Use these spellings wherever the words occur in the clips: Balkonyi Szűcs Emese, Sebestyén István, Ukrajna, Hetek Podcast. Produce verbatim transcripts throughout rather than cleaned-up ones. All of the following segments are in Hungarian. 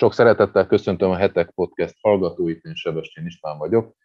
Sok szeretettel köszöntöm a Hetek Podcast hallgatóit, én Sebestyén István vagyok,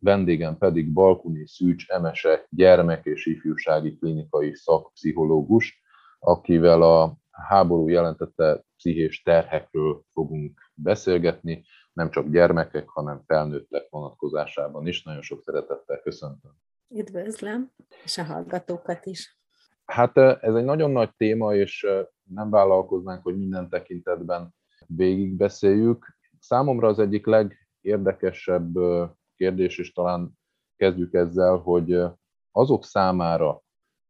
vendégem pedig Balkonyi Szűcs Emese gyermek- és ifjúsági klinikai szakpszichológus, akivel a háború jelentette pszichés terhekről fogunk beszélgetni, nem csak gyermekek, hanem felnőttek vonatkozásában is. Nagyon sok szeretettel köszöntöm. Üdvözlöm, és a hallgatókat is. Hát ez egy nagyon nagy téma, és nem vállalkoznánk, hogy minden tekintetben végigbeszéljük. Számomra az egyik legérdekesebb kérdés, és talán kezdjük ezzel, hogy azok számára,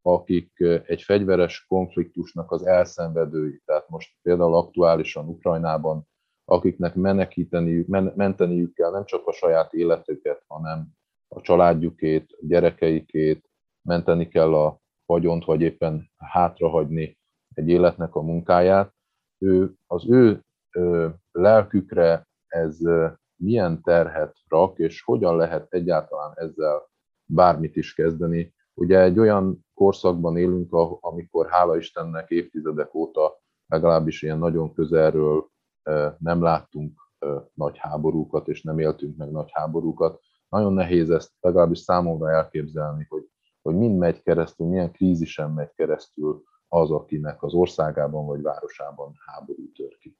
akik egy fegyveres konfliktusnak az elszenvedői, tehát most például aktuálisan Ukrajnában, akiknek menekíteniük, men- menteniük kell nem csak a saját életüket, hanem a családjukét, gyerekeikét, menteni kell a vagyont, vagy éppen hátrahagyni egy életnek a munkáját. Ő, az ő ö, lelkükre ez ö, milyen terhet rak, és hogyan lehet egyáltalán ezzel bármit is kezdeni. Ugye egy olyan korszakban élünk, amikor hála Istennek évtizedek óta legalábbis ilyen nagyon közelről ö, nem láttunk ö, nagy háborúkat, és nem éltünk meg nagy háborúkat. Nagyon nehéz ezt legalábbis számomra elképzelni, hogy hogy mind megy keresztül, milyen krízisen megy keresztül az, akinek az országában vagy városában háború tör ki.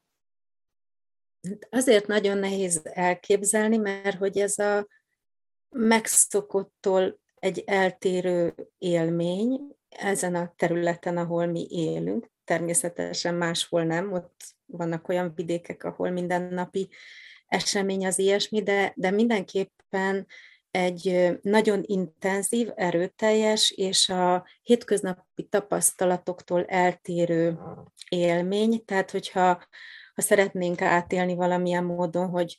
Azért nagyon nehéz elképzelni, mert hogy ez a megszokottól egy eltérő élmény ezen a területen, ahol mi élünk. Természetesen máshol nem, ott vannak olyan vidékek, ahol mindennapi esemény az ilyesmi, de, de mindenképpen egy nagyon intenzív, erőteljes és a hétköznapi tapasztalatoktól eltérő élmény. Tehát, hogyha ha szeretnénk átélni valamilyen módon, hogy,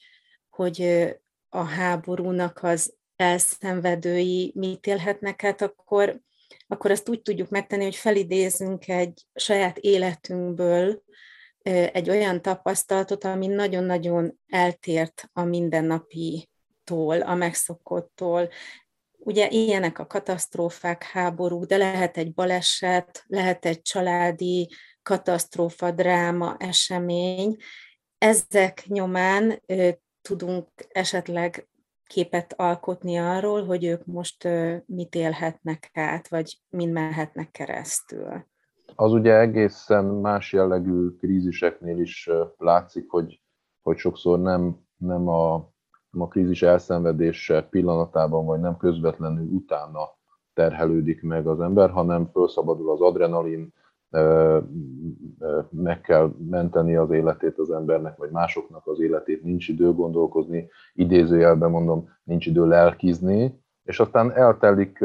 hogy a háborúnak az elszenvedői mit élhetnek át, akkor, akkor azt úgy tudjuk megtenni, hogy felidézünk egy saját életünkből egy olyan tapasztalatot, ami nagyon-nagyon eltért a mindennapi a megszokottól. Ugye ilyenek a katasztrófák, háború, de lehet egy baleset, lehet egy családi katasztrófa, dráma, esemény. Ezek nyomán ö, tudunk esetleg képet alkotni arról, hogy ők most ö, mit élhetnek át, vagy mind mehetnek keresztül. Az ugye egészen más jellegű kríziseknél is ö, látszik, hogy, hogy sokszor nem, nem a a krízis elszenvedése pillanatában, vagy nem közvetlenül utána terhelődik meg az ember, hanem felszabadul az adrenalin, meg kell menteni az életét az embernek, vagy másoknak az életét, nincs idő gondolkozni, idézőjelben mondom, nincs idő lelkizni, és aztán eltelik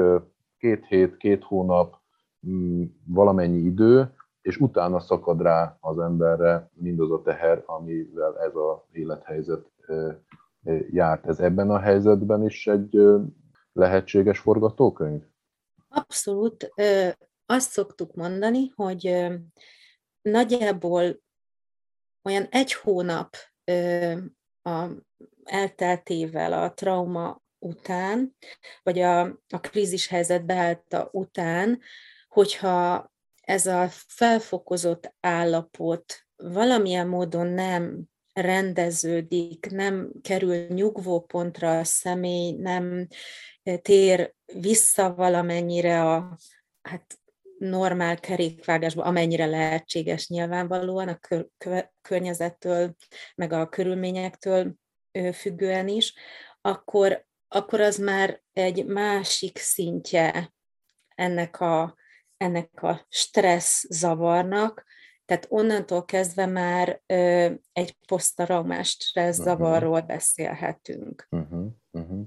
két hét, két hónap, valamennyi idő, és utána szakad rá az emberre mindaz a teher, amivel ez az élethelyzet járt. Ez ebben a helyzetben is egy lehetséges forgatókönyv? Abszolút. Azt szoktuk mondani, hogy nagyjából olyan egy hónap elteltével a trauma után, vagy a, a krízis helyzet beállta után, hogyha ez a felfokozott állapot valamilyen módon nem rendeződik, nem kerül nyugvópontra a személy, nem tér vissza valamennyire a hát, normál kerékvágásba, amennyire lehetséges nyilvánvalóan a kö- kö- környezettől, meg a körülményektől függően is, akkor, akkor az már egy másik szintje ennek a, ennek a stressz zavarnak. Tehát onnantól kezdve már ö, egy poszttraumás stressz zavarról uh-huh. beszélhetünk. Uh-huh. Uh-huh.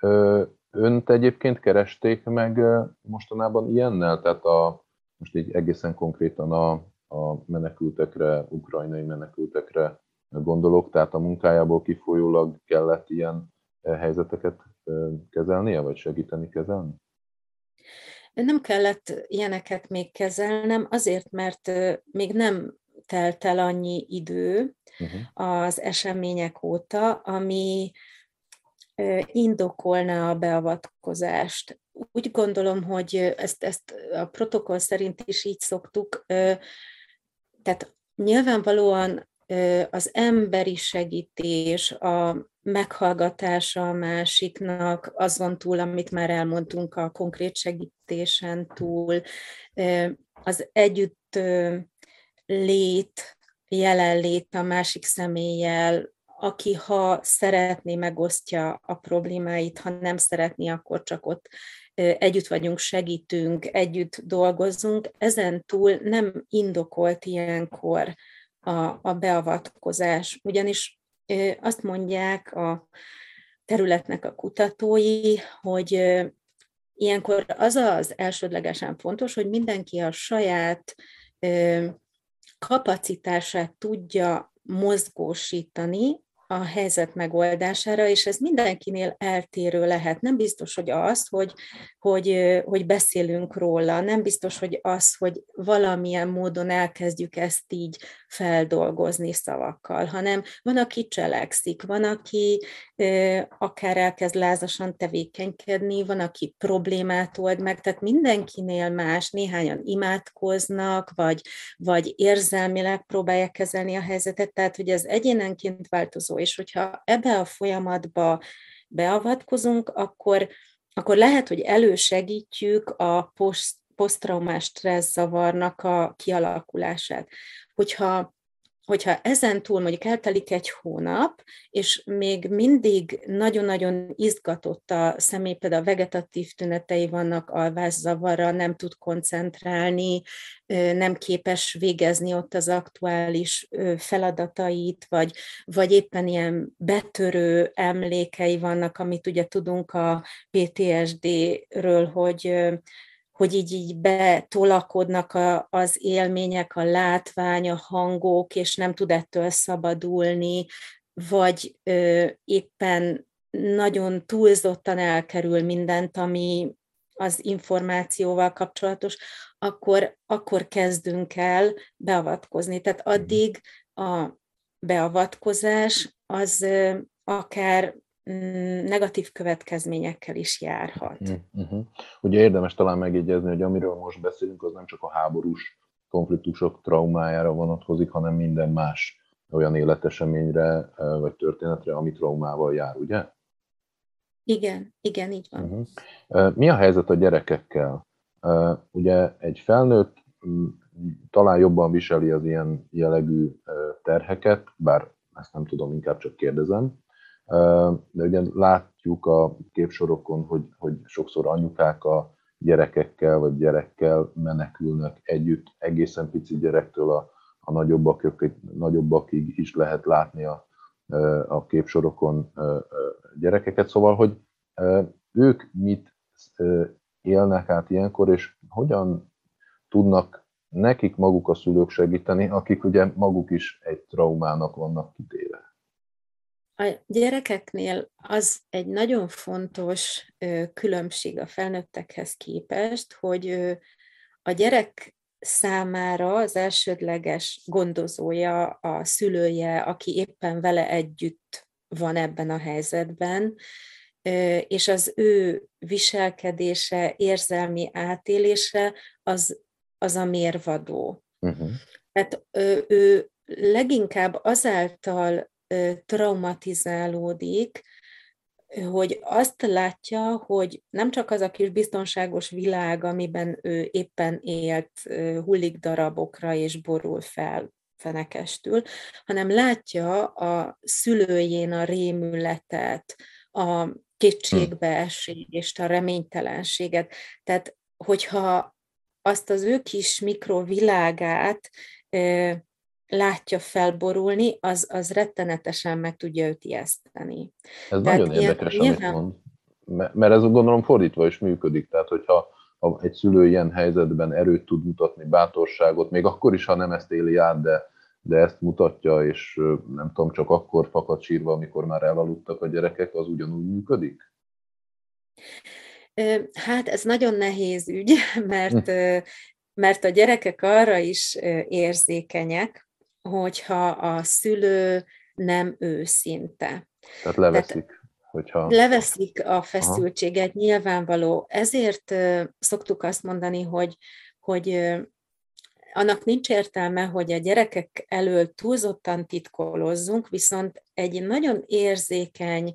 Ö, önt egyébként keresték meg mostanában ilyennel? Tehát a, most így egészen konkrétan a, a menekültekre, ukrajnai menekültekre gondolok, tehát a munkájából kifolyólag kellett ilyen helyzeteket kezelnie, vagy segíteni kezelni? Nem kellett ilyeneket még kezelnem, azért, mert még nem telt el annyi idő uh-huh. az események óta, ami indokolna a beavatkozást. Úgy gondolom, hogy ezt, ezt a protokoll szerint is így szoktuk, tehát nyilvánvalóan az emberi segítés, a meghallgatása a másiknak, azon túl, amit már elmondtunk a konkrét segítésen túl, az együtt lét, jelenlét a másik személlyel, aki ha szeretné, megosztja a problémáit, ha nem szeretné, akkor csak ott együtt vagyunk, segítünk, együtt dolgozunk. Ezen túl nem indokolt ilyenkor a, a beavatkozás, ugyanis azt mondják a területnek a kutatói, hogy ilyenkor az az elsődlegesen fontos, hogy mindenki a saját kapacitását tudja mozgósítani a helyzet megoldására, és ez mindenkinél eltérő lehet. Nem biztos, hogy az, hogy, hogy, hogy beszélünk róla, nem biztos, hogy az, hogy valamilyen módon elkezdjük ezt így feldolgozni szavakkal, hanem van, aki cselekszik, van, aki akár elkezd lázasan tevékenykedni, van, aki problémát old meg, tehát mindenkinél más, néhányan imádkoznak, vagy, vagy érzelmileg próbálják kezelni a helyzetet, tehát hogy ez egyénenként változó, és hogyha ebbe a folyamatba beavatkozunk, akkor, akkor lehet, hogy elősegítjük a poszt, poszttraumás stresszavarnak a kialakulását. Hogyha hogyha ezen túl mondjuk eltelik egy hónap, és még mindig nagyon-nagyon izgatott a személy, például vegetatív tünetei vannak, alvászavarra, nem tud koncentrálni, nem képes végezni ott az aktuális feladatait, vagy, vagy éppen ilyen betörő emlékei vannak, amit ugye tudunk a pé té es dé-ről, hogy... hogy így, így betolakodnak a, az élmények, a látvány, a hangok, és nem tud ettől szabadulni, vagy ö, éppen nagyon túlzottan elkerül mindent, ami az információval kapcsolatos, akkor, akkor kezdünk el beavatkozni. Tehát addig a beavatkozás az ö, akár... negatív következményekkel is járhat. Uh-huh. Ugye érdemes talán megjegyezni, hogy amiről most beszélünk, az nem csak a háborús konfliktusok traumájára vonatkozik, hanem minden más olyan életeseményre vagy történetre, ami traumával jár, ugye? Igen, igen, így van. Uh-huh. Mi a helyzet a gyerekekkel? Ugye egy felnőtt talán jobban viseli az ilyen jellegű terheket, bár ezt nem tudom, inkább csak kérdezem, de ugye látjuk a képsorokon, hogy, hogy sokszor anyukák a gyerekekkel vagy gyerekkel menekülnek együtt, egészen pici gyerektől a, a nagyobbakig, nagyobbakig is lehet látni a, a képsorokon gyerekeket. Szóval, hogy ők mit élnek át ilyenkor, és hogyan tudnak nekik maguk a szülők segíteni, akik ugye maguk is egy traumának vannak kitéve. A gyerekeknél az egy nagyon fontos különbség a felnőttekhez képest, hogy a gyerek számára az elsődleges gondozója, a szülője, aki éppen vele együtt van ebben a helyzetben, és az ő viselkedése, érzelmi átélése az, az a mérvadó. Uh-huh. Tehát ő, ő leginkább azáltal traumatizálódik, hogy azt látja, hogy nem csak az a kis biztonságos világ, amiben ő éppen élt, hullik darabokra és borul fel fenekestül, hanem látja a szülőjén a rémületet, a kétségbeesést, a reménytelenséget. Tehát, hogyha azt az ő kis mikrovilágát látja felborulni, az, az rettenetesen meg tudja őt ijeszteni. Ez tehát nagyon ilyen, érdekes, nyilván... amit mond, mert ez gondolom fordítva is működik, tehát hogyha ha egy szülő ilyen helyzetben erőt tud mutatni, bátorságot, még akkor is, ha nem ezt éli át, de, de ezt mutatja, és nem tudom, csak akkor fakad sírva, amikor már elaludtak a gyerekek, az ugyanúgy működik? Hát ez nagyon nehéz ügy, mert, mert a gyerekek arra is érzékenyek, hogyha a szülő nem őszinte. Tehát leveszik. Tehát hogyha... Leveszik a feszültséget, aha, nyilvánvaló. Ezért szoktuk azt mondani, hogy, hogy annak nincs értelme, hogy a gyerekek elől túlzottan titkolozzunk, viszont egy nagyon érzékeny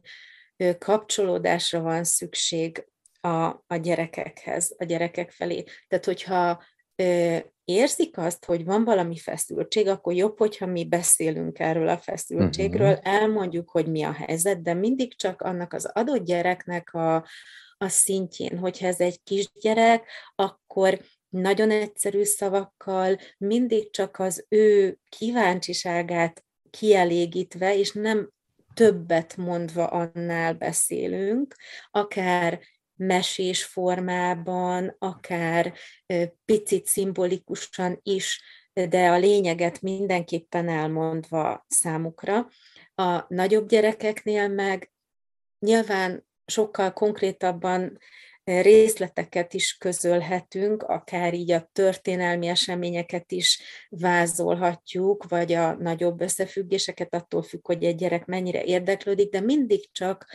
kapcsolódásra van szükség a, a gyerekekhez, a gyerekek felé. Tehát, hogyha ö, érzik azt, hogy van valami feszültség, akkor jobb, hogyha mi beszélünk erről a feszültségről, elmondjuk, hogy mi a helyzet, de mindig csak annak az adott gyereknek a, a szintjén. Hogyha ez egy kisgyerek, akkor nagyon egyszerű szavakkal, mindig csak az ő kíváncsiságát kielégítve, és nem többet mondva annál beszélünk, akár mesés formában, akár picit szimbolikusan is, de a lényeget mindenképpen elmondva számukra. A nagyobb gyerekeknél meg nyilván sokkal konkrétabban részleteket is közölhetünk, akár így a történelmi eseményeket is vázolhatjuk, vagy a nagyobb összefüggéseket, attól függ, hogy egy gyerek mennyire érdeklődik, de mindig csak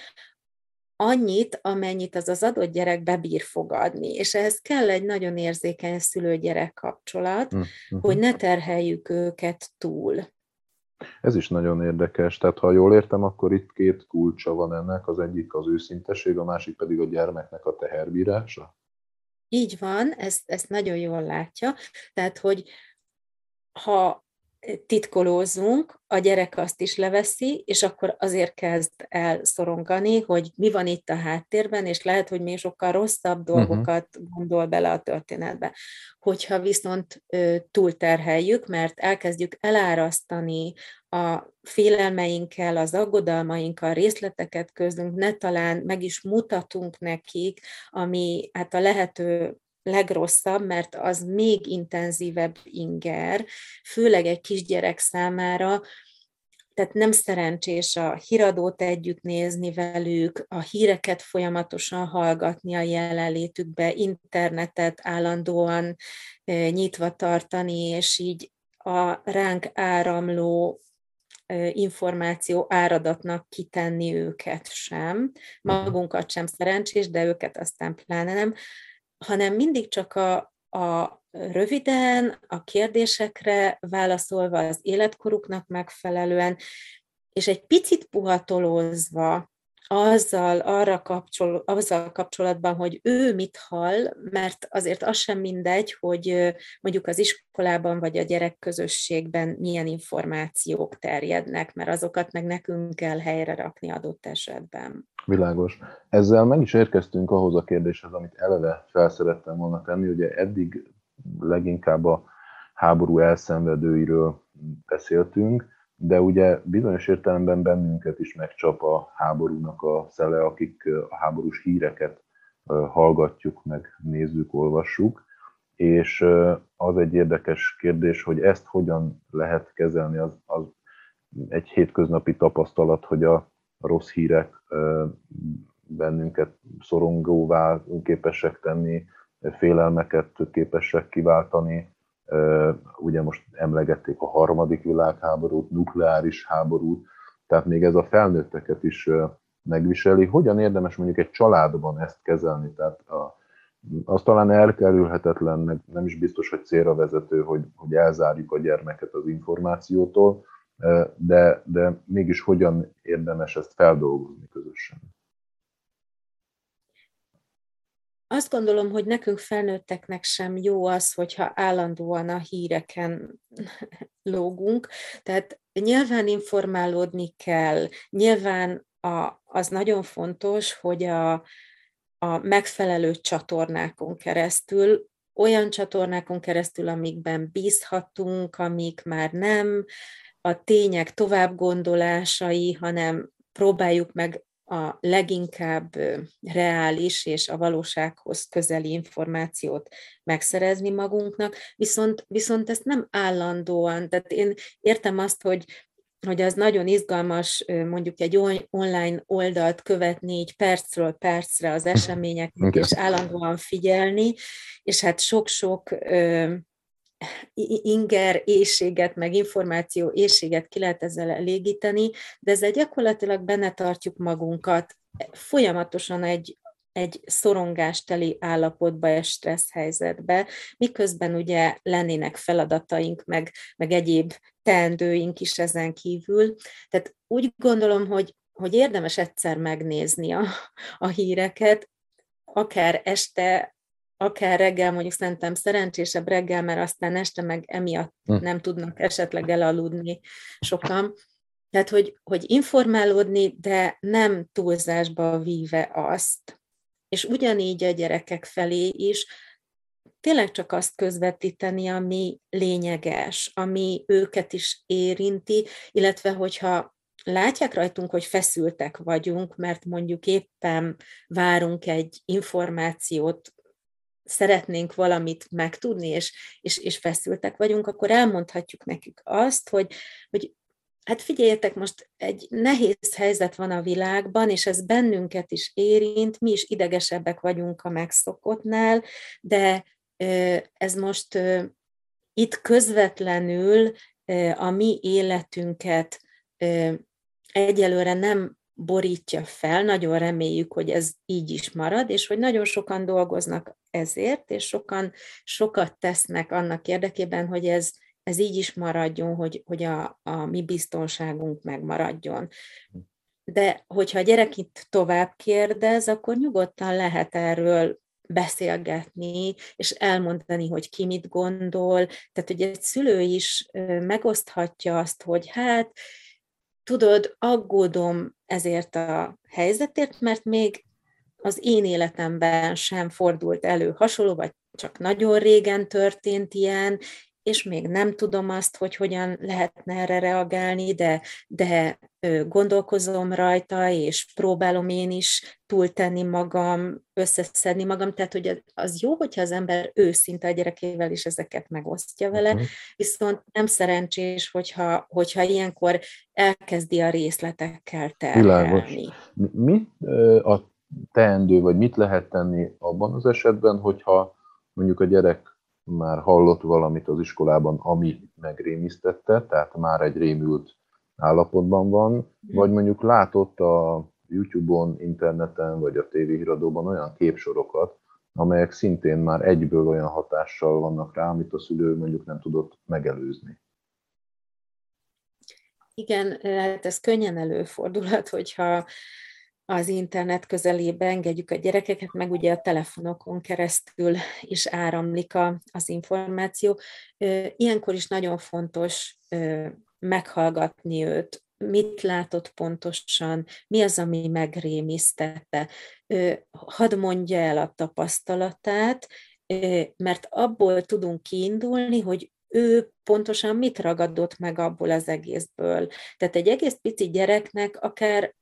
annyit, amennyit az az adott gyerek bebír fogadni. És ehhez kell egy nagyon érzékeny szülő-gyerek kapcsolat, mm-hmm. hogy ne terheljük őket túl. Ez is nagyon érdekes, tehát ha jól értem, akkor itt két kulcsa van ennek, az egyik az őszintesség, a másik pedig a gyermeknek a teherbírása? Így van, ezt, ezt nagyon jól látja, tehát hogy ha titkolózunk, a gyerek azt is leveszi, és akkor azért kezd el szorongani, hogy mi van itt a háttérben, és lehet, hogy még sokkal rosszabb dolgokat gondol bele a történetbe. Hogyha viszont ö, túlterheljük, mert elkezdjük elárasztani a félelmeinkkel, az aggodalmainkkal, részleteket közlünk, ne talán meg is mutatunk nekik, ami hát a lehető legrosszabb, mert az még intenzívebb inger, főleg egy kisgyerek számára, tehát nem szerencsés a híradót együtt nézni velük, a híreket folyamatosan hallgatni a jelenlétükbe, internetet állandóan nyitva tartani, és így a ránk áramló információ áradatnak kitenni őket sem. Magunkat sem szerencsés, de őket aztán pláne nem. Hanem mindig csak a, a röviden, a kérdésekre válaszolva az életkoruknak megfelelően, és egy picit puhatolózva azzal, arra kapcsol, azzal kapcsolatban, hogy ő mit hall, mert azért az sem mindegy, hogy mondjuk az iskolában vagy a gyerekközösségben milyen információk terjednek, mert azokat meg nekünk kell helyre rakni adott esetben. Világos. Ezzel meg is érkeztünk ahhoz a kérdéshez, amit eleve felszerettem volna tenni. Ugye eddig leginkább a háború elszenvedőiről beszéltünk, de ugye bizonyos értelemben bennünket is megcsap a háborúnak a szele, akik a háborús híreket hallgatjuk, meg nézzük, olvassuk. És az egy érdekes kérdés, hogy ezt hogyan lehet kezelni, az, az egy hétköznapi tapasztalat, hogy a A rossz hírek bennünket szorongóvá képesek tenni, félelmeket képesek kiváltani. Ugye most emlegették a harmadik világháborút, nukleáris háborút, tehát még ez a felnőtteket is megviseli. Hogyan érdemes mondjuk egy családban ezt kezelni? Tehát az talán elkerülhetetlen, meg nem is biztos, hogy célra vezető, hogy, hogy elzárjuk a gyermeket az információtól, De, de mégis hogyan érdemes ezt feldolgozni közösen? Azt gondolom, hogy nekünk felnőtteknek sem jó az, hogyha állandóan a híreken lógunk. Tehát nyilván informálódni kell. Nyilván a, az nagyon fontos, hogy a, a megfelelő csatornákon keresztül, olyan csatornákon keresztül, amikben bízhatunk, amik már nem a tények továbbgondolásai, hanem próbáljuk meg a leginkább reális és a valósághoz közeli információt megszerezni magunknak, viszont, viszont ezt nem állandóan, tehát én értem azt, hogy, hogy az nagyon izgalmas mondjuk egy online oldalt követni így percről percre az eseményeket, okay. és állandóan figyelni, és hát sok-sok inger éhséget, meg információ éhséget ki lehet ezzel elégíteni, de ezzel gyakorlatilag benne tartjuk magunkat. Folyamatosan egy egy szorongásteli állapotba és stressz helyzetbe, miközben ugye lennének feladataink, meg, meg egyéb teendőink is ezen kívül. Tehát úgy gondolom, hogy, hogy érdemes egyszer megnézni a, a híreket, akár este, akár reggel, mondjuk szerintem szerencsésebb reggel, mert aztán este meg emiatt nem tudnak esetleg elaludni sokan. Tehát, hogy, hogy informálódni, de nem túlzásba víve azt. És ugyanígy a gyerekek felé is tényleg csak azt közvetíteni, ami lényeges, ami őket is érinti, illetve hogyha látják rajtunk, hogy feszültek vagyunk, mert mondjuk éppen várunk egy információt, szeretnénk valamit megtudni, és, és, és feszültek vagyunk, akkor elmondhatjuk nekik azt, hogy, hogy hát figyeljetek, most egy nehéz helyzet van a világban, és ez bennünket is érint, mi is idegesebbek vagyunk a megszokottnál, de ez most itt közvetlenül a mi életünket egyelőre nem borítja fel, nagyon reméljük, hogy ez így is marad, és hogy nagyon sokan dolgoznak ezért, és sokan sokat tesznek annak érdekében, hogy ez, ez így is maradjon, hogy, hogy a, a mi biztonságunk megmaradjon. De hogyha a gyerek itt tovább kérdez, akkor nyugodtan lehet erről beszélgetni, és elmondani, hogy ki mit gondol. Tehát, hogy egy szülő is megoszthatja azt, hogy hát, tudod, aggódom ezért a helyzetért, mert még az én életemben sem fordult elő hasonló, vagy csak nagyon régen történt ilyen, és még nem tudom azt, hogy hogyan lehetne erre reagálni, de, de gondolkozom rajta, és próbálom én is túltenni magam, összeszedni magam. Tehát, hogy az jó, hogyha az ember őszinte a gyerekével is ezeket megosztja vele, uh-huh. viszont nem szerencsés, hogyha, hogyha ilyenkor elkezdi a részletekkel terhelni. Mi a teendő, vagy mit lehet tenni abban az esetben, hogyha mondjuk a gyerek már hallott valamit az iskolában, ami megrémisztette, tehát már egy rémült állapotban van, vagy mondjuk látott a YouTube-on, interneten, vagy a tévéhíradóban olyan képsorokat, amelyek szintén már egyből olyan hatással vannak rá, amit a szülő mondjuk nem tudott megelőzni. Igen, hát ez könnyen előfordulhat, hogyha az internet közelébe engedjük a gyerekeket, meg ugye a telefonokon keresztül is áramlik a, az információ. Ilyenkor is nagyon fontos meghallgatni őt, mit látott pontosan, mi az, ami megrémisztette. Hadd mondja el a tapasztalatát, mert abból tudunk kiindulni, hogy ő pontosan mit ragadott meg abból az egészből. Tehát egy egész pici gyereknek akár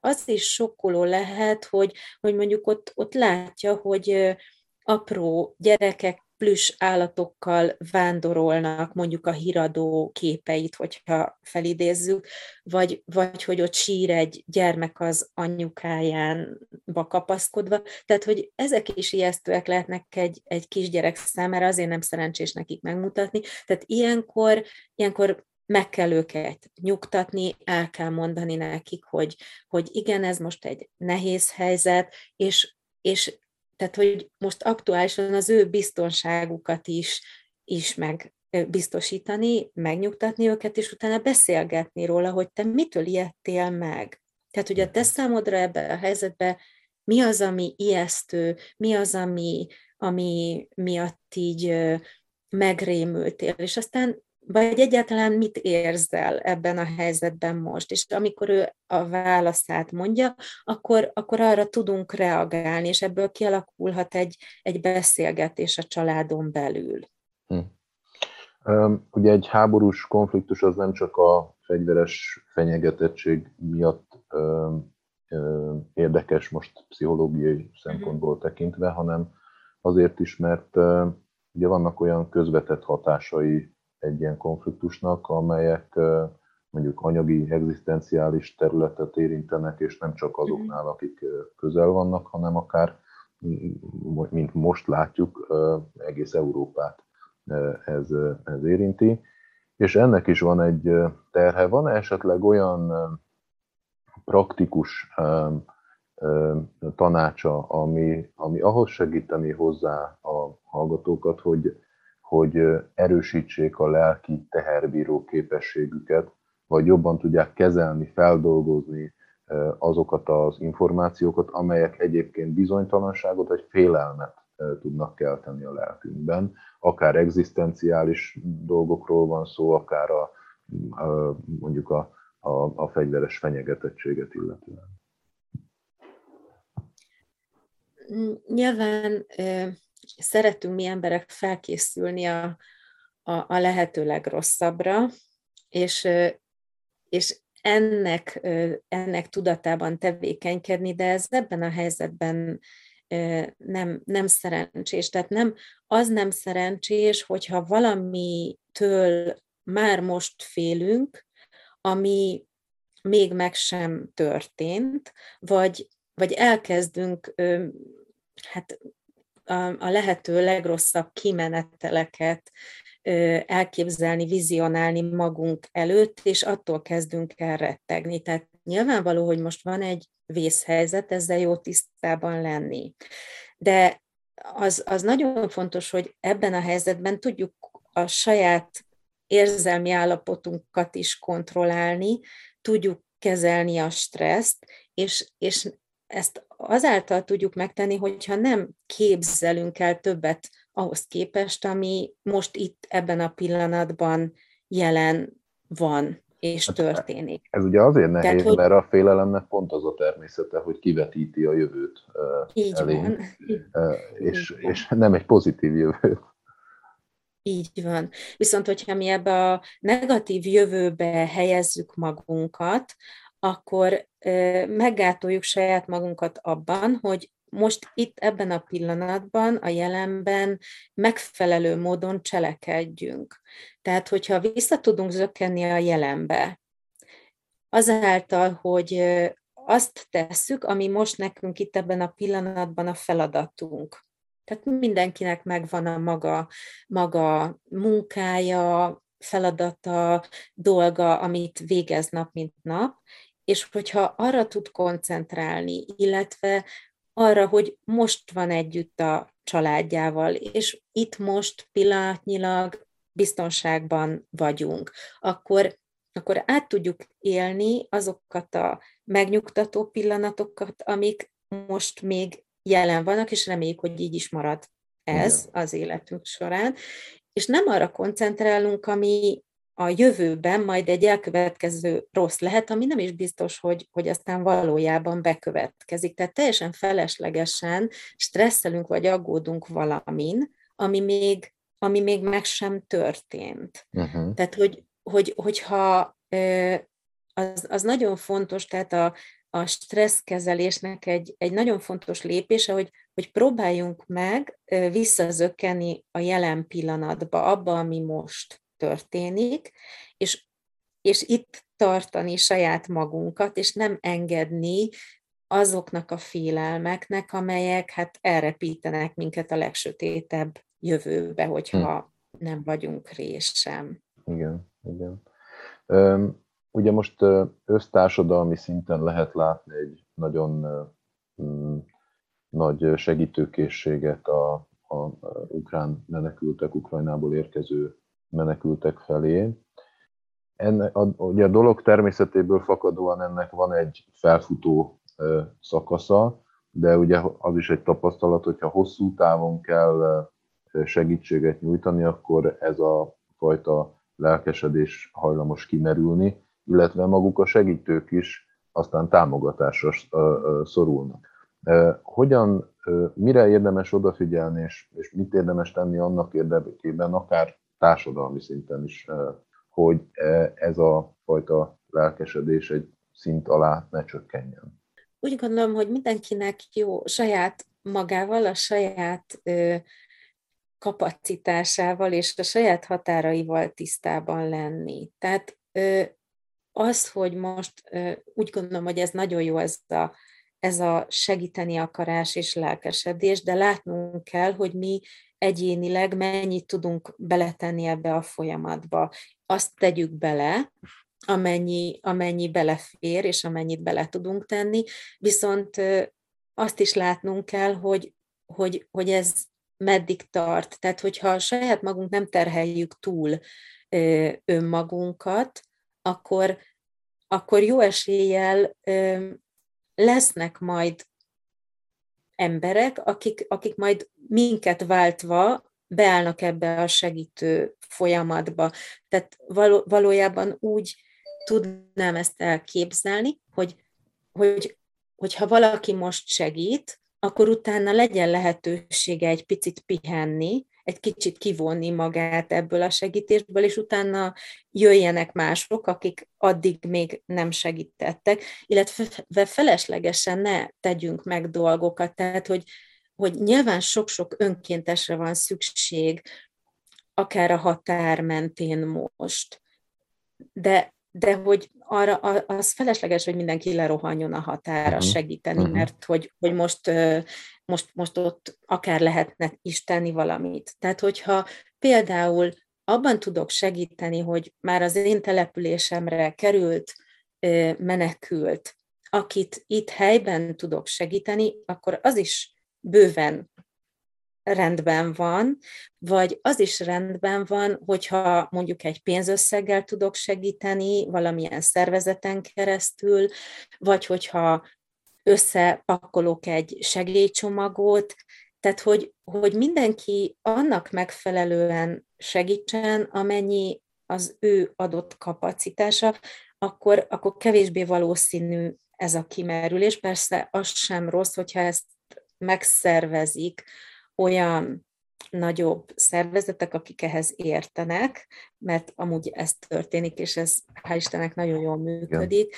az is sokkoló lehet, hogy, hogy mondjuk ott, ott látja, hogy apró gyerekek plüss állatokkal vándorolnak, mondjuk a híradó képeit, hogyha felidézzük, vagy, vagy hogy ott sír egy gyermek az anyukájánba kapaszkodva. Tehát, hogy ezek is ijesztőek lehetnek egy, egy kisgyerek számára, azért nem szerencsés nekik megmutatni. Tehát ilyenkor, ilyenkor meg kell őket nyugtatni, el kell mondani nekik, hogy, hogy igen, ez most egy nehéz helyzet, és, és tehát, hogy most aktuálisan az ő biztonságukat is, is meg biztosítani, megnyugtatni őket, és utána beszélgetni róla, hogy te mitől ijedtél meg. Tehát, hogy a te számodra ebben a helyzetben mi az, ami ijesztő, mi az, ami, ami miatt így megrémültél, és aztán vagy egyáltalán mit érzel ebben a helyzetben most, és amikor ő a válaszát mondja, akkor, akkor arra tudunk reagálni, és ebből kialakulhat egy, egy beszélgetés a családon belül. Hm. Ugye egy háborús konfliktus az nem csak a fegyveres fenyegetettség miatt ö, ö, érdekes most pszichológiai szempontból tekintve, hanem azért is, mert ö, ugye vannak olyan közvetett hatásai egy ilyen konfliktusnak, amelyek mondjuk anyagi, egzisztenciális területet érintenek, és nem csak azoknál, akik közel vannak, hanem akár, mint most látjuk, egész Európát ez, ez érinti. És ennek is van egy terhe. Van esetleg olyan praktikus tanácsa, ami, ami ahhoz segíteni hozzá a hallgatókat, hogy, hogy erősítsék a lelki teherbíró képességüket, vagy jobban tudják kezelni, feldolgozni azokat az információkat, amelyek egyébként bizonytalanságot vagy félelmet tudnak kelteni a lelkünkben. Akár egzisztenciális dolgokról van szó, akár a, a, mondjuk a, a, a fegyveres fenyegetettséget illetően. Nyilván szeretünk mi emberek felkészülni a, a, a lehető legrosszabbra, és, és ennek, ennek tudatában tevékenykedni, de ez ebben a helyzetben nem, nem szerencsés. Tehát nem, az nem szerencsés, hogyha valamitől már most félünk, ami még meg sem történt, vagy vagy elkezdünk hát, a lehető legrosszabb kimeneteleket elképzelni, vizionálni magunk előtt, és attól kezdünk el rettegni. Tehát nyilvánvaló, hogy most van egy vészhelyzet, ezzel jó tisztában lenni. De az, az nagyon fontos, hogy ebben a helyzetben tudjuk a saját érzelmi állapotunkat is kontrollálni, tudjuk kezelni a stresszt, és, és ezt azáltal tudjuk megtenni, hogyha nem képzelünk el többet ahhoz képest, ami most itt ebben a pillanatban jelen van és történik. Ez ugye azért nehéz, tehát, hogy... mert a félelemnek pont az a természete, hogy kivetíti a jövőt így elé, van. És, így van. És nem egy pozitív jövőt. Így van. Viszont, hogyha mi ebbe a negatív jövőbe helyezzük magunkat, akkor meggátoljuk saját magunkat abban, hogy most itt ebben a pillanatban, a jelenben megfelelő módon cselekedjünk. Tehát, hogyha vissza tudunk zökkenni a jelenbe, azáltal, hogy azt tesszük, ami most nekünk itt ebben a pillanatban a feladatunk. Tehát mindenkinek megvan a maga, maga munkája, feladata, dolga, amit végez nap, mint nap, és hogyha arra tud koncentrálni, illetve arra, hogy most van együtt a családjával, és itt most pillanatnyilag biztonságban vagyunk, akkor, akkor át tudjuk élni azokat a megnyugtató pillanatokat, amik most még jelen vannak, és reméljük, hogy így is marad ez az életünk során, és nem arra koncentrálunk, ami a jövőben majd egy elkövetkező rossz lehet, ami nem is biztos, hogy, hogy aztán valójában bekövetkezik. Tehát teljesen feleslegesen stresszelünk vagy aggódunk valamin, ami még, ami még meg sem történt. Uh-huh. Tehát, hogy, hogy, hogyha az, az nagyon fontos, tehát a, a stresszkezelésnek egy, egy nagyon fontos lépése, hogy, hogy próbáljunk meg visszazökkenni a jelen pillanatba, abba, ami most történik, és, és itt tartani saját magunkat, és nem engedni azoknak a félelmeknek, amelyek hát elrepítenek minket a legsötétebb jövőbe, hogyha hm. nem vagyunk résem. Igen, igen. Ugye most össztársadalmi szinten lehet látni egy nagyon nagy segítőkészséget a, a, a ukrán menekültek, Ukrajnából érkező menekültek felé. Ennek, a, ugye a dolog természetéből fakadóan ennek van egy felfutó szakasza, de ugye az is egy tapasztalat, hogyha hosszú távon kell segítséget nyújtani, akkor ez a fajta lelkesedés hajlamos kimerülni, illetve maguk a segítők is aztán támogatásra szorulnak. Hogyan, mire érdemes odafigyelni, és, és mit érdemes tenni annak érdekében, akár társadalmi szinten is, hogy ez a fajta lelkesedés egy szint alá ne csökkenjen? Úgy gondolom, hogy mindenkinek jó saját magával, a saját kapacitásával és a saját határaival tisztában lenni. Tehát az, hogy most úgy gondolom, hogy ez nagyon jó, ez a ez a segíteni akarás és lelkesedés, de látnunk kell, hogy mi egyénileg mennyit tudunk beletenni ebbe a folyamatba. Azt tegyük bele, amennyi, amennyi belefér, és amennyit bele tudunk tenni, viszont azt is látnunk kell, hogy, hogy, hogy ez meddig tart. Tehát, hogyha saját magunk nem terheljük túl ö, önmagunkat, akkor, akkor jó eséllyel ö, lesznek majd emberek, akik, akik majd minket váltva beállnak ebbe a segítő folyamatba. Tehát való, valójában úgy tudnám ezt elképzelni, hogy, hogy, hogyha valaki most segít, akkor utána legyen lehetősége egy picit pihenni, egy kicsit kivonni magát ebből a segítésből, és utána jöjjenek mások, akik addig még nem segítettek, illetve feleslegesen ne tegyünk meg dolgokat, tehát hogy, hogy nyilván sok-sok önkéntesre van szükség, akár a határ mentén most, de, de hogy arra az felesleges, hogy mindenki lerohanjon a határa segíteni, mert hogy, hogy most... Most, most ott akár lehetne is tenni valamit. Tehát, hogyha például abban tudok segíteni, hogy már az én településemre került menekült, akit itt helyben tudok segíteni, akkor az is bőven rendben van, vagy az is rendben van, hogyha mondjuk egy pénzösszeggel tudok segíteni, valamilyen szervezeten keresztül, vagy hogyha összepakolok egy segélycsomagot, tehát hogy, hogy mindenki annak megfelelően segítsen, amennyi az ő adott kapacitása, akkor, akkor kevésbé valószínű ez a kimerülés. Persze az sem rossz, hogyha ezt megszervezik olyan nagyobb szervezetek, akik ehhez értenek, mert amúgy ez történik, és ez hál' Istennek nagyon jól működik,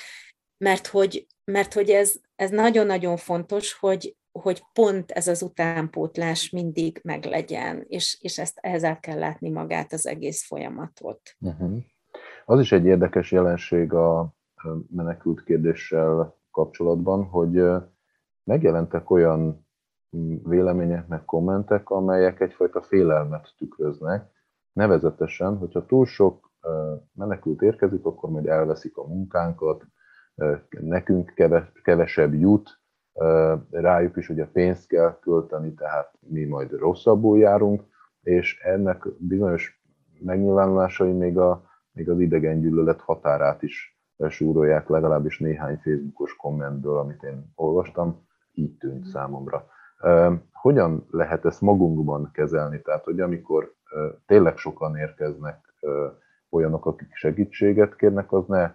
mert hogy Mert hogy ez, ez nagyon-nagyon fontos, hogy, hogy pont ez az utánpótlás mindig meglegyen, és, és ezt, ehhez el kell látni magát az egész folyamatot. Uh-huh. Az is egy érdekes jelenség a menekült kérdéssel kapcsolatban, hogy megjelentek olyan vélemények, meg kommentek, amelyek egyfajta félelmet tükröznek, nevezetesen, hogyha túl sok menekült érkezik, akkor majd elveszik a munkánkat, nekünk kevesebb jut, rájuk is, hogy a pénzt kell költeni, tehát mi majd rosszabbul járunk, és ennek bizonyos megnyilvánulásai még, a, még az idegen gyűlölet határát is súrolják, legalábbis néhány Facebookos kommentből, amit én olvastam, így tűnt számomra. Hogyan lehet ezt magunkban kezelni? Tehát, hogy amikor tényleg sokan érkeznek olyanok, akik segítséget kérnek, az ne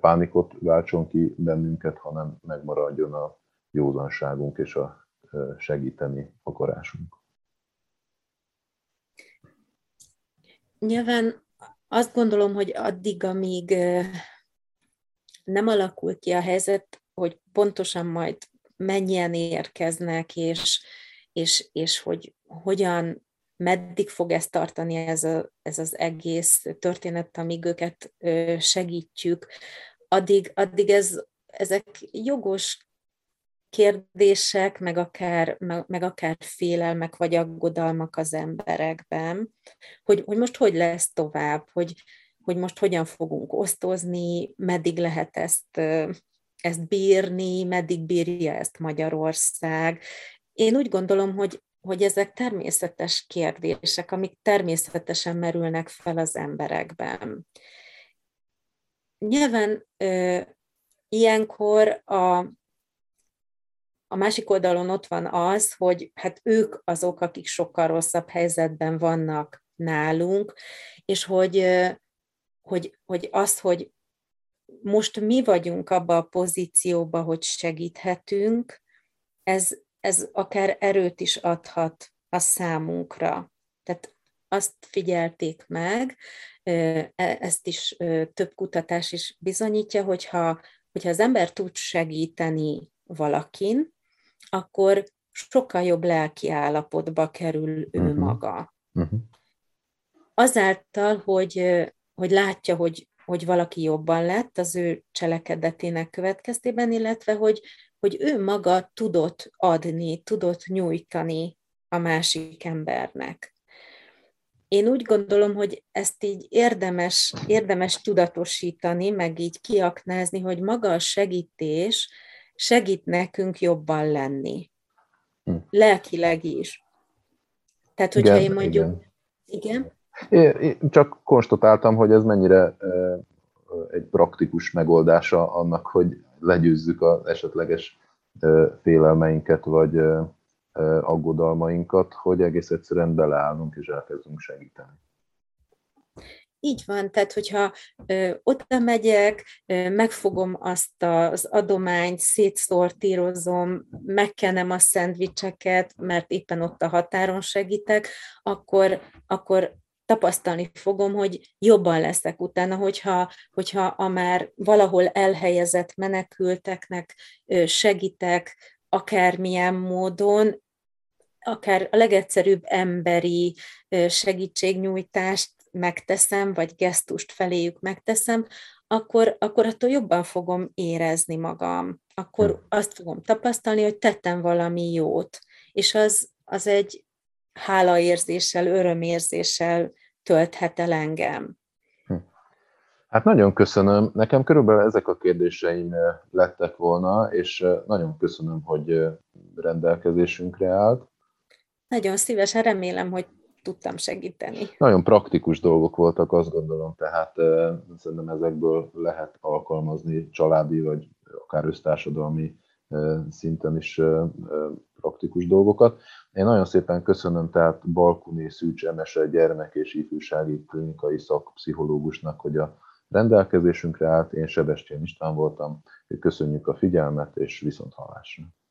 pánikot váltson ki bennünket, hanem megmaradjon a józanságunk és a segíteni akarásunk. Nyilván azt gondolom, hogy addig, amíg nem alakul ki a helyzet, hogy pontosan majd mennyien érkeznek, és, és, és hogy hogyan, meddig fog ezt tartani ez, a, ez az egész történet, amíg őket segítjük, addig, addig ez, ezek jogos kérdések, meg akár, meg akár félelmek vagy aggodalmak az emberekben, hogy, hogy most hogy lesz tovább, hogy, hogy most hogyan fogunk osztozni, meddig lehet ezt, ezt bírni, meddig bírja ezt Magyarország. Én úgy gondolom, hogy hogy ezek természetes kérdések, amik természetesen merülnek fel az emberekben. Nyilván ö, ilyenkor a, a másik oldalon ott van az, hogy hát ők azok, akik sokkal rosszabb helyzetben vannak nálunk, és hogy, ö, hogy, hogy az, hogy most mi vagyunk abba a pozícióba, hogy segíthetünk, ez ez akár erőt is adhat a számunkra. Tehát azt figyelték meg, ezt is több kutatás is bizonyítja, hogyha, hogyha az ember tud segíteni valakin, akkor sokkal jobb lelki állapotba kerül uh-huh. ő maga. Uh-huh. Azáltal, hogy, hogy látja, hogy, hogy valaki jobban lett az ő cselekedetének következtében, illetve hogy hogy ő maga tudott adni, tudott nyújtani a másik embernek. Én úgy gondolom, hogy ezt így érdemes, érdemes tudatosítani, meg így kiaknázni, hogy maga a segítés segít nekünk jobban lenni. Hm. Lelkileg is. Tehát, hogyha igen, én mondjuk... Igen. igen? Én csak konstatáltam, hogy ez mennyire egy praktikus megoldása annak, hogy legyőzzük az esetleges félelmeinket, vagy aggodalmainkat, hogy egész egyszerűen beleállunk és elkezdünk segíteni. Így van, tehát hogyha ö, oda megyek, ö, megfogom azt az adományt, szétszortírozom, megkenem a szendvicseket, mert éppen ott a határon segítek, akkor, akkor tapasztalni fogom, hogy jobban leszek utána, hogyha, hogyha a már valahol elhelyezett menekülteknek ö, segítek akármilyen módon, akár a legegyszerűbb emberi ö, segítségnyújtást megteszem, vagy gesztust feléjük megteszem, akkor, akkor attól jobban fogom érezni magam. Akkor azt fogom tapasztalni, hogy tettem valami jót. És az, az egy hálaérzéssel, örömérzéssel tölthet el engem. Hát nagyon köszönöm. Nekem körülbelül ezek a kérdéseim lettek volna, és nagyon köszönöm, hogy rendelkezésünkre állt. Nagyon szívesen, remélem, hogy tudtam segíteni. Nagyon praktikus dolgok voltak, azt gondolom, tehát eh, szerintem ezekből lehet alkalmazni családi, vagy akár össztársadalmi eh, szinten is eh, praktikus dolgokat. Én nagyon szépen köszönöm, tehát Balkonyi Szűcs Emese gyermek- és ifjúsági klinikai szakpszichológusnak, hogy a rendelkezésünkre állt. Én Sebestyén István voltam, köszönjük a figyelmet, és viszonthallásra!